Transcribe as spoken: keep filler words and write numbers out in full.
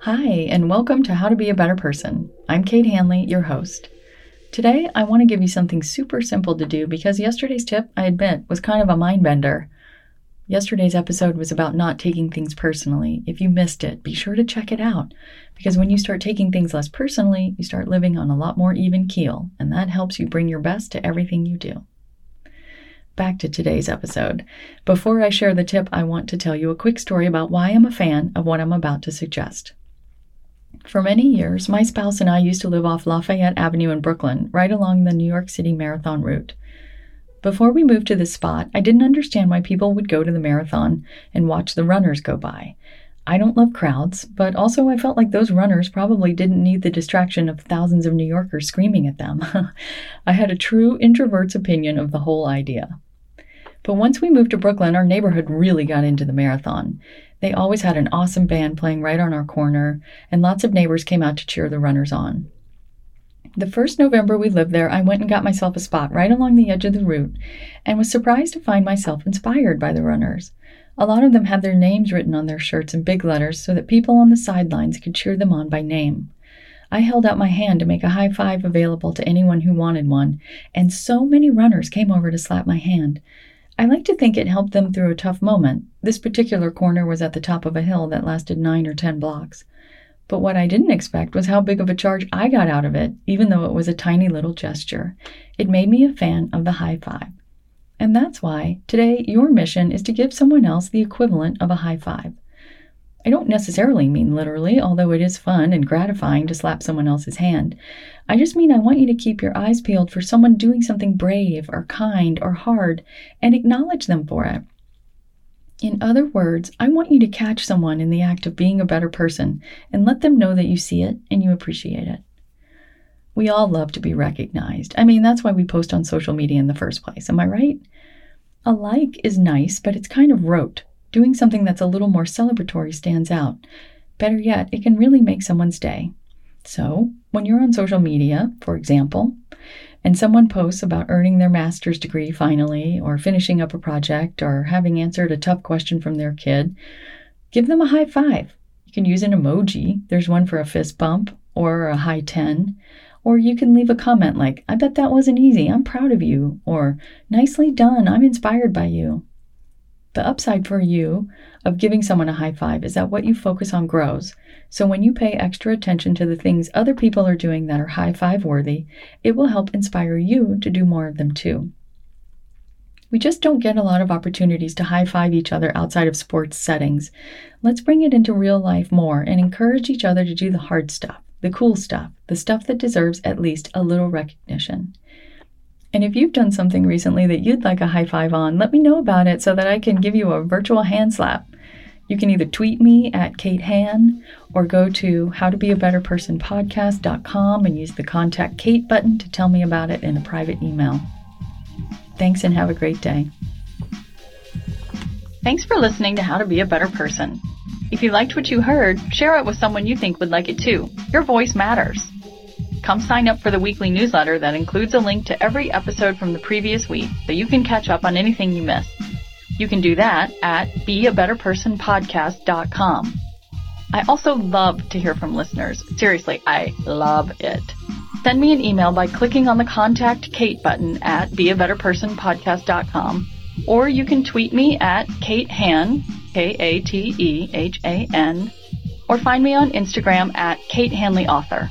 Hi, and welcome to How to Be a Better Person. I'm Kate Hanley, your host. Today, I want to give you something super simple to do because yesterday's tip, I admit, was kind of a mind bender. Yesterday's episode was about not taking things personally. If you missed it, be sure to check it out, because when you start taking things less personally, you start living on a lot more even keel, and that helps you bring your best to everything you do. Back to today's episode. Before I share the tip, I want to tell you a quick story about why I'm a fan of what I'm about to suggest. For many years, my spouse and I used to live off Lafayette Avenue in Brooklyn, right along the New York City Marathon route. Before we moved to this spot, I didn't understand why people would go to the marathon and watch the runners go by. I don't love crowds, but also I felt like those runners probably didn't need the distraction of thousands of New Yorkers screaming at them. I had a true introvert's opinion of the whole idea. But once we moved to Brooklyn, our neighborhood really got into the marathon. They always had an awesome band playing right on our corner, and lots of neighbors came out to cheer the runners on. The first November we lived there, I went and got myself a spot right along the edge of the route and was surprised to find myself inspired by the runners. A lot of them had their names written on their shirts in big letters so that people on the sidelines could cheer them on by name. I held out my hand to make a high five available to anyone who wanted one, and so many runners came over to slap my hand. I like to think it helped them through a tough moment. This particular corner was at the top of a hill that lasted nine or ten blocks. But what I didn't expect was how big of a charge I got out of it, even though it was a tiny little gesture. It made me a fan of the high five. And that's why today your mission is to give someone else the equivalent of a high five. I don't necessarily mean literally, although it is fun and gratifying to slap someone else's hand. I just mean I want you to keep your eyes peeled for someone doing something brave or kind or hard and acknowledge them for it. In other words, I want you to catch someone in the act of being a better person and let them know that you see it and you appreciate it. We all love to be recognized. I mean, that's why we post on social media in the first place. Am I right? A like is nice, but it's kind of rote. Doing something that's a little more celebratory stands out. Better yet, it can really make someone's day. So, when you're on social media, for example, and someone posts about earning their master's degree finally, or finishing up a project, or having answered a tough question from their kid, give them a high five. You can use an emoji. There's one for a fist bump, or a high ten. Or you can leave a comment like, "I bet that wasn't easy. I'm proud of you." Or, "Nicely done. I'm inspired by you." The upside for you of giving someone a high five is that what you focus on grows. So when you pay extra attention to the things other people are doing that are high five worthy, it will help inspire you to do more of them too. We just don't get a lot of opportunities to high five each other outside of sports settings. Let's bring it into real life more and encourage each other to do the hard stuff, the cool stuff, the stuff that deserves at least a little recognition. And if you've done something recently that you'd like a high five on, let me know about it so that I can give you a virtual hand slap. You can either tweet me at Kate Han or go to how to be a better person podcast dot com and use the Contact Kate button to tell me about it in a private email. Thanks and have a great day. Thanks for listening to How to Be a Better Person. If you liked what you heard, share it with someone you think would like it too. Your voice matters. Come sign up for the weekly newsletter that includes a link to every episode from the previous week so you can catch up on anything you missed. You can do that at be a better person podcast dot com. I also love to hear from listeners. Seriously, I love it. Send me an email by clicking on the Contact Kate button at be a better person podcast dot com, or you can tweet me at Kate Han, K A T E H A N, or find me on Instagram at Kate Hanley Author.